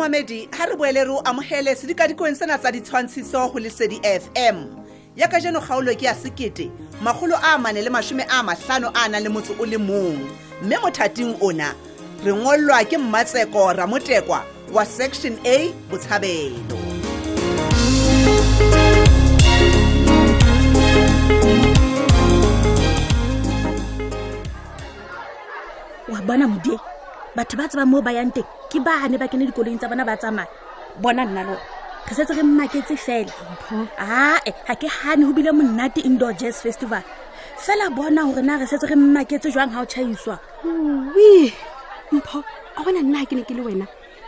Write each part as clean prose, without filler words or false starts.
Momamedi Haribuelero Amohele Sidikadiko and Sanasadi Twansiso Hulisedi FM. Yakajano Haulogia Sikiti, Mahulo Aman Elemashume Ama Sano Ana Lemutu Ulimu, Memo Tatim Ona, Ringolo Akim Matseko Ramotekwa, was Section A, Butabe. Bona mudi batho ba tsaba mo ba yang teng ke ba ne ba kene dikolong tsa bona ba tsamaya bona nna lo re setse re mmaketse fela ha ke hane ho bile monate indoor jazz festival fela bona hore na re setse re mmaketse jwang ha o tshaiswa wi mpho a bona nna ke ne ke le wena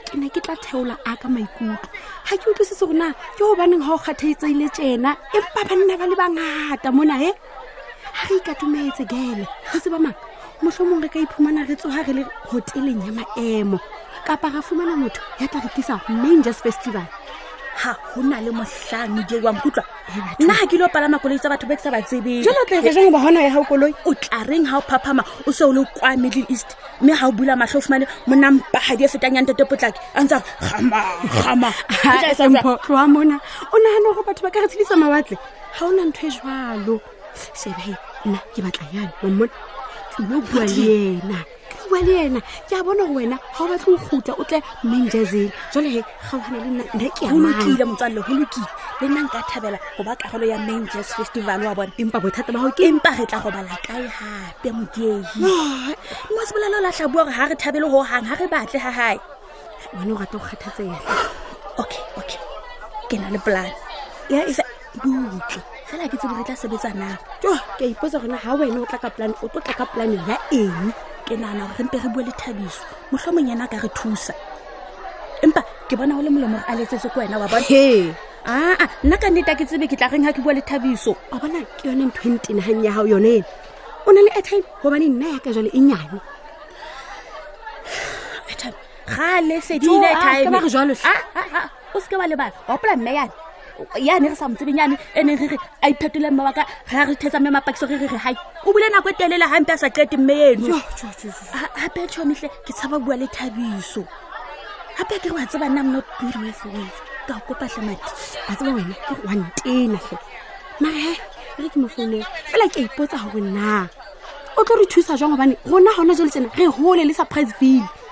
ke ne ke tla theola a ka maikutlo ha ke utlwisise hore na ke ho baneng ha o kgathaitsile tsena empa ba nna ba le bangata mona he ha re ka tumetse gele ho se ba mang mohlomong re ka iphumana re tsoha re le hoteleng ya maemo kapa ga fumana motho ya tla rekisa main jazz festival ha hona le mohlang je wa mkutla nna ha ke lo palama koloi tsa batho ba ke sa ba tsebeng jalo tle re jang ba hona ya ha koloi o tla reng ha o phaphama o se o le kwa Middle East mme ha o bula mahlo fumane mona mpa ha di fetang ya ntate potlaki a ntse gama ha e sa mpo wa mona ona ha no go batho ba ka re tsilisa mawatle ha hona ntwe jwalo sebe nna ke batla yana monna Waliena, Yabona Wena, how at Huta, Utle, Minjazi, Jolly, how Hana, Huluki, the Mutalo, Huluki, the Nanka Tabella, Hobaka Hoya Minjas Festival, Robert Impa with Tatamahok, Impahita Hobalak, I had them gay. Mosbala Shabor, Haratabelo, Hohan, Harabat, Hahai. Manorato Hatazay. Okay. Can I plan? Yes, good. Ke ke tsebile tla sebetsana. Jo, ke ipoza rena ha wena o tla ka plan ya eng? Ke nana re mpe re bua le Thabiso. Mohlomong yena ka re thusa. Empa ke bona ho le molemo a letsetse ko wena wa bona. He. Nna ka nnete ke tsebe ke tla reng ha ke bua le Thabiso. A bona ke yone 20 ha nya ha yone. O na le airtime hobane nna ya ka jole e nyane. Airtime. Ga le sedile airtime. O se ke ba le bana. Wa plan meya. Ya ne re sa mtsebe nyane ene re a iphetela mabaka ha re thetsa me mapakso re re hai o bile nako etelela ha mpe sa qete mmeeno ha pe tshomihle ke tshaba bua le Thabiso ha pe ke wa tsaba nna not good with me ka go patla mati a tsaba wena ke wa ntena hle mara he re ke mo fone fela ke ipotsa ho nna o tlo re thusa jang hobane rona hona jole tsena re hole le surprise bill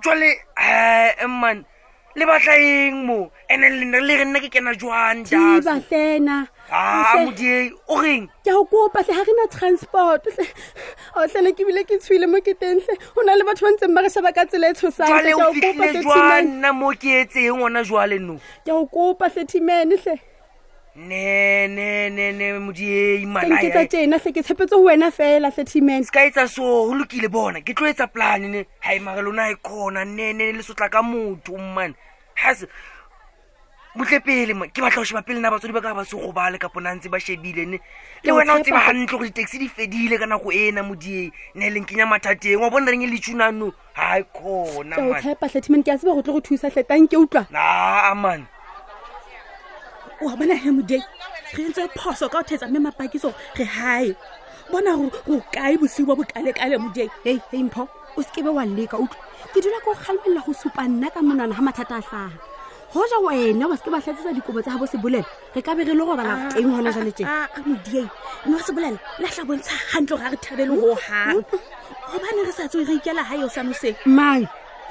jole man le batlaeng mo ene le re nna ke kana jwang ja ba tsena mudie o reng ke ho kopa se ha rena transport o tsena ke bile ke tshwile mo ke tenhle hona le batho ba ntse ba re sheba ka tsela e tshosang ke ho kopa se timene nna mo ke etse ngwana jwale no ke ho kopa se timene hle ne mudie imana ke tsa tsena se ke tshepetse ho wena fela se timeng ska etsa so ho lukile bona ke tloetsa plan ne ha imagelona e khona ne le sotla ka motho man has mutlepele man ke batla ho sheba pele na batsodi ba ka ba se go bala ka ponantsi ba shebile ne le wena o tsiba hantle go di taxi di fedile kana go ena mudie ne le nkenya mathateng wa bona reng le tshuna no ha khona man ke tsepa se timeng ke a se ba go tlo go thusa hle tang ke utlwa man wa bana he mudie re ntse phoso ka thetsa me mapakiso re hai bona go kae bosiwa bokale kale mudie hey mpho o skebe wa leka o ke dula go khalmela go supa nna ka monana ha mathata a hlaha hoja wena wa skeba hlatsetsa dikobo tsa ha bo se bolela re ka be re le go bala teng hona jwa letse mudie no se bolela la hla bontsha hantlo ga re thabele go ha o bana re sa tswe re ikela ha yo sa mose mang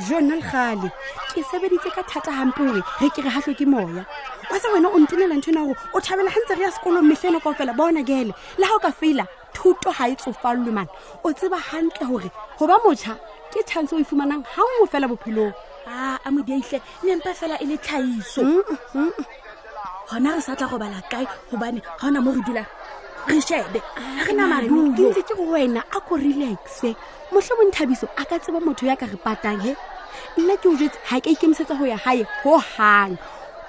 journal khali ke sebeditse ka thata hampuri re ke re hahlo ke moya wa sa wena o ntinela ntshona go o thabela hantse re ya sekolo mehleno ka ofela bona gele la ho ka fela thuto ha itsofallwe man o tseba hantle hore ho ba motjha ke chance o ifumanang ha o fela bophelo a mo dihle ne mpa fela ile tlhaiso hona re sa tla go bala kae hobane hona mo re dula re shebe re na maru ke tse ke go wena a ko relaxe mo hlobong Thabiso a ka tseba motho ya ka re patang he nna ke o jetse ha ke ikemisetsa ho ya hae ho hang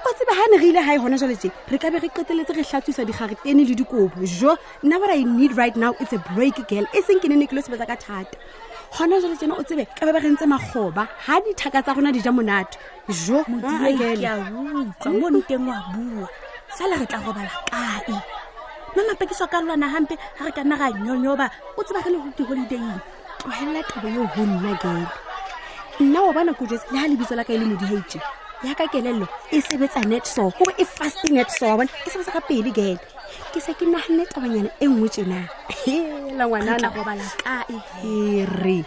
o tsebe ha ne re ile hae hona jwale tje re ka be re qeteletse re hlatswisa digaretene le dikobo jo nna what I need right now is a break girl e seng ke ne ke lo sebetsa ka thata hona jwale tjena o tsebe ka ba re ntse magoba ha dithaka tsa rona di ja monate jo modimo ya utlwa mo nteng wa bua sala re tla go bala kae nna pa ke so ka lwana hampe ha re ka nna ga nyonyoba o tseba ke le ho di holiday o hela tabo yo ho nna girl nna o bana go jetse le ha lebitso la ka ile modihate ya ka kelello e sebetsa net so go e fasting net so bana e sebetsa ka pele girl ke se ke nahane tabanyana e nngwe tjena la ngwanana go bala kae re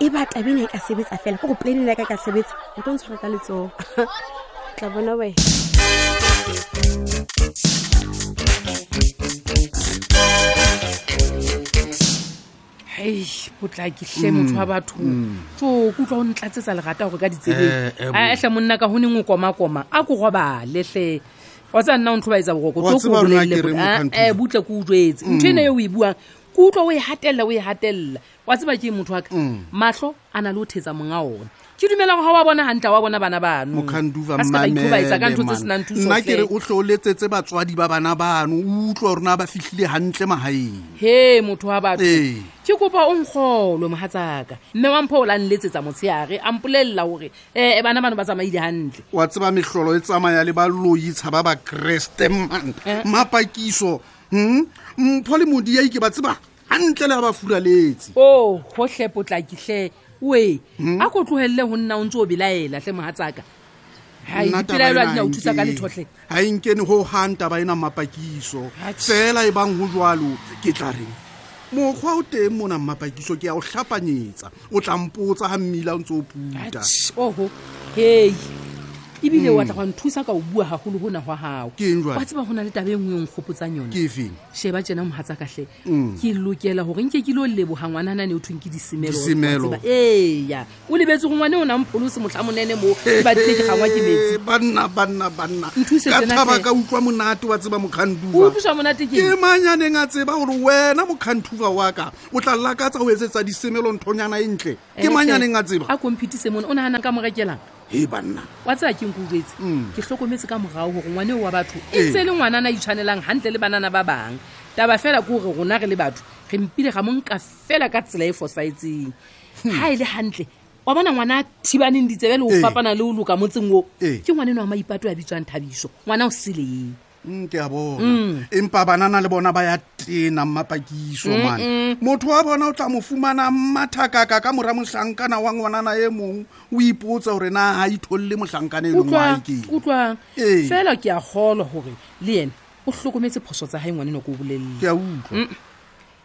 e batabene ka sebetsa fela go plan le ka sebetsa o tlo ntshwara ka letso tla bona we hey botla ke hle motho wa batho tso go tla ntlatsetsa lerata gore ka ditsebeng a hle monna ka ho neng o koma koma a go gobale hle o tsa nna o ntlobaetsa bogoko tso go bolele butle ko ujwetse ntwene yo e buang ko tlo o e hatella wa tseba ke motho wa ka mahlo ana le o thetsa monga ona ke dumela go ha wa bona hantla wa bona bana bano mokhanduva mmametsa ka ntotse sina ntuso nna ke re o hloletsetse batswadi ba bana bano o utlo rena ba fihlile hantle mahaeng he motho wa batho ke kopa o ngholwe mohatsaka mme wa mpho o la nletsetsa motsiare a mpolella hore bana bano ba tsamaile hantle wa tseba mehlolo e tsamaya le ba loyi tshaba ba kristen mapakiso mpho le modi ya ke ba tseba hantle le ba furaletse o ho hlepotla ke hle we a go tlohelle ho nna o ntse o bilaela hle mohatsaka ha ipilaela nna o thusa ka lethohle ha inkene ho hanta ba ena mapakiso tsela e bang ho jwalo ke tla reng mo khwa o teng mona mapakiso ke a o hlapanyetsa o tla mpotsa ha mmila o ntse o puta oho hey ibile wa tla go nthusa ka o bua ha holo hona hwa hao wa tseba hona le tabeng nngwe nghopotsang yona ke feng sheba tsena mohatsaka hle ke lokela hore nke ke lo leboha ngwanana ne o thweng ke disemelo ya o lebetse go ngwane ona mpholosi mohlamonene mo ba tleke ga wa ke metsi banna ka thaba ka utlwa monate wa tseba mokhanduva o tshwa monate ke manyane nga tseba hore wena mokhanduva wa ka o tla lakatsa ho etsetsa disemelo nthonyana entle ke manyane nga tseba a kompetise mona ona hana ka morekelang he banna wa tsa ke ngujetse ke hlokometse ka mogao go ngwane wa batho e tsela ngwana na itshanelang hantle le banana ba bang taba fela go re rona re le batho re mpile ga monka fela ka tsela e fosaitseng ha ile hantle wa bona ngwana thibaneng ditsebele o fapana le o luka motseng o ke ngwaneno wa maipato ya bitswang Thabiso ngwana o sileng ke a bona empa banana le bona ba ya tena mapakiso man motho wa bona o tla mo fumana mathakaka ka mora mohlankana wa ngwanana e mong o ipotsa hore na ha itholle mohlankana e leng wa ke utlwa fela ke a golo hore le yena o hlokometse phoso tsa hae ngwanana go bolelleng ke a utlwa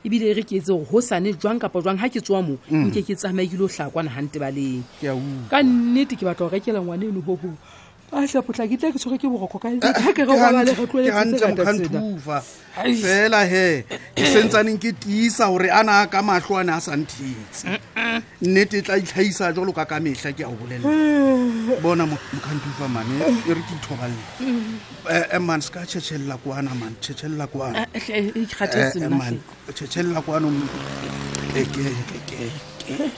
ibile re ketse hore ho sane jwang ka jwang ha ke tswa mo nke ke tsamae ke lo hlakwana hante baleng ke a utlwa ka nnete ke batla ho rekela ngwanana ho ho a se potla ke tle ke tshwere ke boroko ka ke re go bala go tlwele tsela ka ntufa fela he ke sentsaneng ke tisa hore ana ka mahlo ana a santhitse nnete tla itlhaisa jalo ka mehla ke a o bolella bona mokhandufa mane e re ke thoballe man ska tshechella kwana man tshechella kwana e khatetse man tshechella kwana ke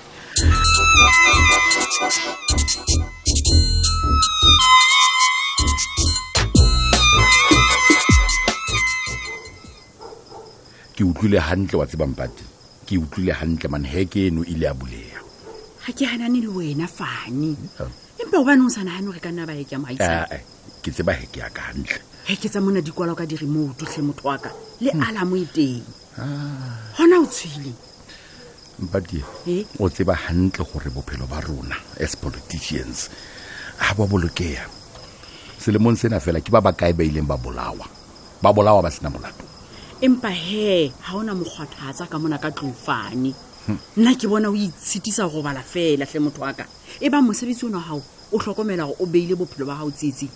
ke utlile hantle wa tsebang pati ke utlile hantle man heke no ile a buleya ha ke hanane le wena fani empa ba no sana hano re ka nna ba heke ma itse ke tseba heke ya ka hantle heke tsa mona dikwalo ka di remote hle motho wa ka le ala mo iteng hona o tshwile mpati o tseba hantle gore bophelo ba rona as politicians ha ba bolokeya selemong sena fela ke ba ba kae ba ileng ba bolawa ba sena molato empa he ha hona mogwathatsa ka mona ka tlofane nna ke bona o itsitisa go bala fela hle motho wa ka e ba mosebetsi ono hao o hlokomela go o beile bophelo ba hao tsitsi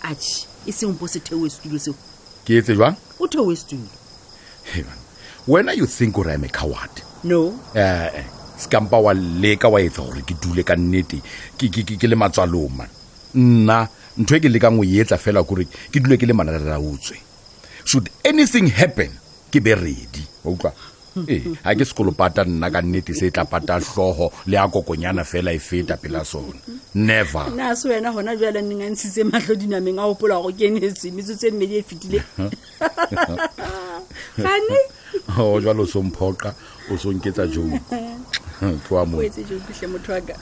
atshi e se mpo se thewe studio seo ke etse jwang o thewe studio hey man when are you think gore I'm a coward no skampa wa leka wa etsa gore ke dule ka nnete ke le matswaloma nna ntwe ke le ka ngoetsa fela gore ke dule ke le manala ra utswe should anything happen ke be ready o tla Eh, I guess Kulopata Naganiti Seta Pata Shoho, Leago Konyana Fela Feta Pilason. Never. Naswena Honadwell and Sisema Dinaming, our Polo again is Mrs. Media Fitly. Fanny? Oh, Jaloson Polka, also in Keta Jum.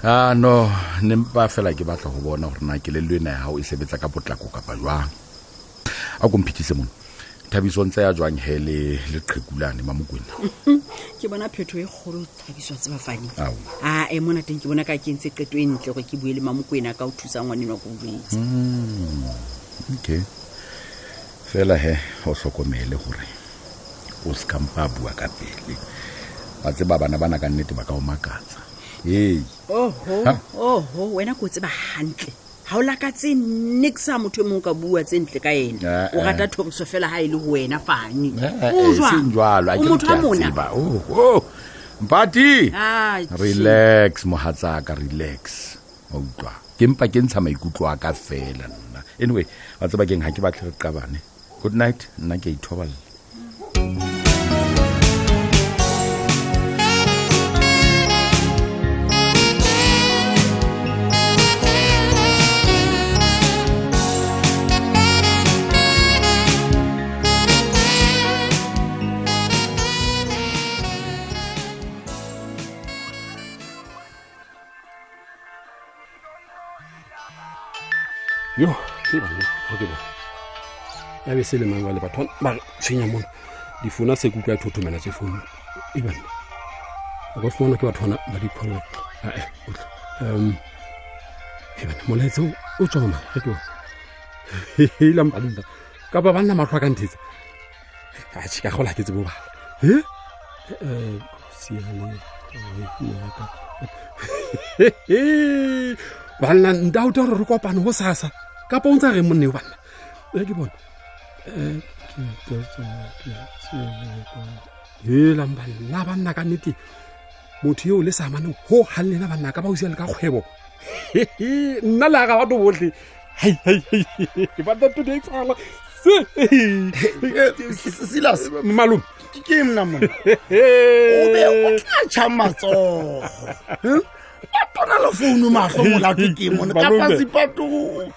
Ah, no, Nimba fell like a battle of one or Nike Luna, how is a better capota coca. I'll compete someone. Tabison saya joang hele le qhekulane mamokwena ke bona phetho e kgolo Tabiso tse ba fane a e mona teng ke bona ka kentse qeto e ntle go ke bue le mamokwena ka o thusa ngwaneng wa go buetsa. Okay, fela he o sokomele hore o skampa bua ka pele ba tse ba bana bana ka nnete ba ka o makatsa. Hey, oh ho wena go tse ba hantle. How like I say, next time we talk about what's in the can, we got to talk so far. How you go in a funny? Oh, party! Relax, Mohataka, relax. Oh, God. Kempa kensa maikutlwa ka fela. Anyway, what's about getting haki batle kabane? Good night, nake itobal. Yo, c'est bon, ok bon. Il y avait c'est le mangal de patron. Bah, c'est un monde. Il faut na se couper à tout le monde. Il faut. Il va. Encore faut na que patron a bari pour. Ah, il va. Mon lait tout au chôme. C'est tout. Il a mal là. Quand papa n'a pas quand il. Ah, c'est qu'à quoi la quête boba. Hein? Si elle. Hé. Voilà, d'autres recoupent nos sas. Caponza est mon nouveau. Regardez-moi. Patona phone ma phone la ke mona ka pasi pato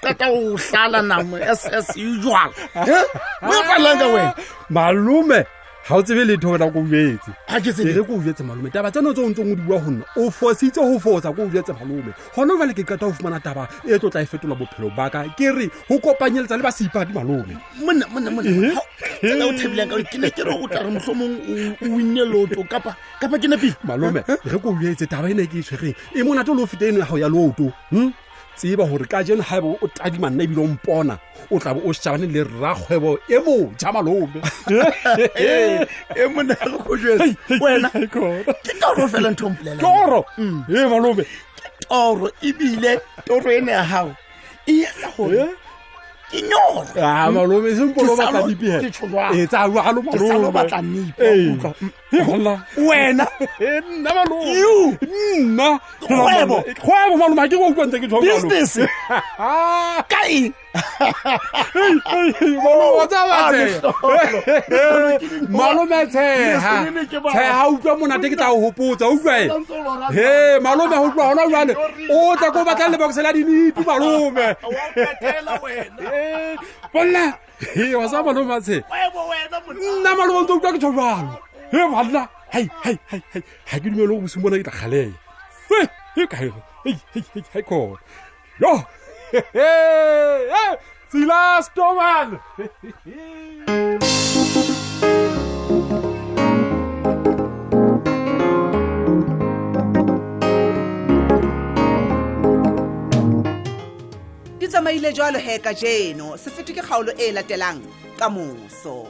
ka ta o sala na mo SS usual. He? Mo palanga wena. Malume, ha o tsebele tho la go betse. Ha ke se le go betse malume. Taba tsana tso ntse o di bua hona. O forcetse ho forca go betse malume. Hona ba le ke ka ta o fumana taba e tlotla e fetola bophelo ba ka. Ke re ho kopanyeletsa le ba sipa di malume. Mona. Tsena o thebile ka ke le ke re go tla re mohlomong o winne loto kapa ke ne pi. Malume, re go betse taba ene ke tshwere. E mona to lo fite ene ha o ya loto. Tseba hore ka jeno ha bo o tadima nna ebile o mpona o tla bo o shabane le rragwebo e mo ja malume e mona go jwetse wena ke toro fela ntompolela toro e malume toro ibile toro ene ya hao e ya hore ke nyo ah malume simpolo ba ka dipi e tsa wa lo malume ba tla nipa hola wena nna malume you nna khwebo malume ke go kwentse ke thoba business kai malume tsa bathe malume tse ha u tlo mona ke tla o hopotsa o tswe he malume ho tlo hona jwale o tla go batla le boxela di nipi malume Bolla, he was a man of it. Never want to talk to Ram. Hey, I give you a little somebody at Halle. Hey, call. No, hey, the last man. Tsama ile jalo he ka jeno se fetike kgaolo e latelang ka moso.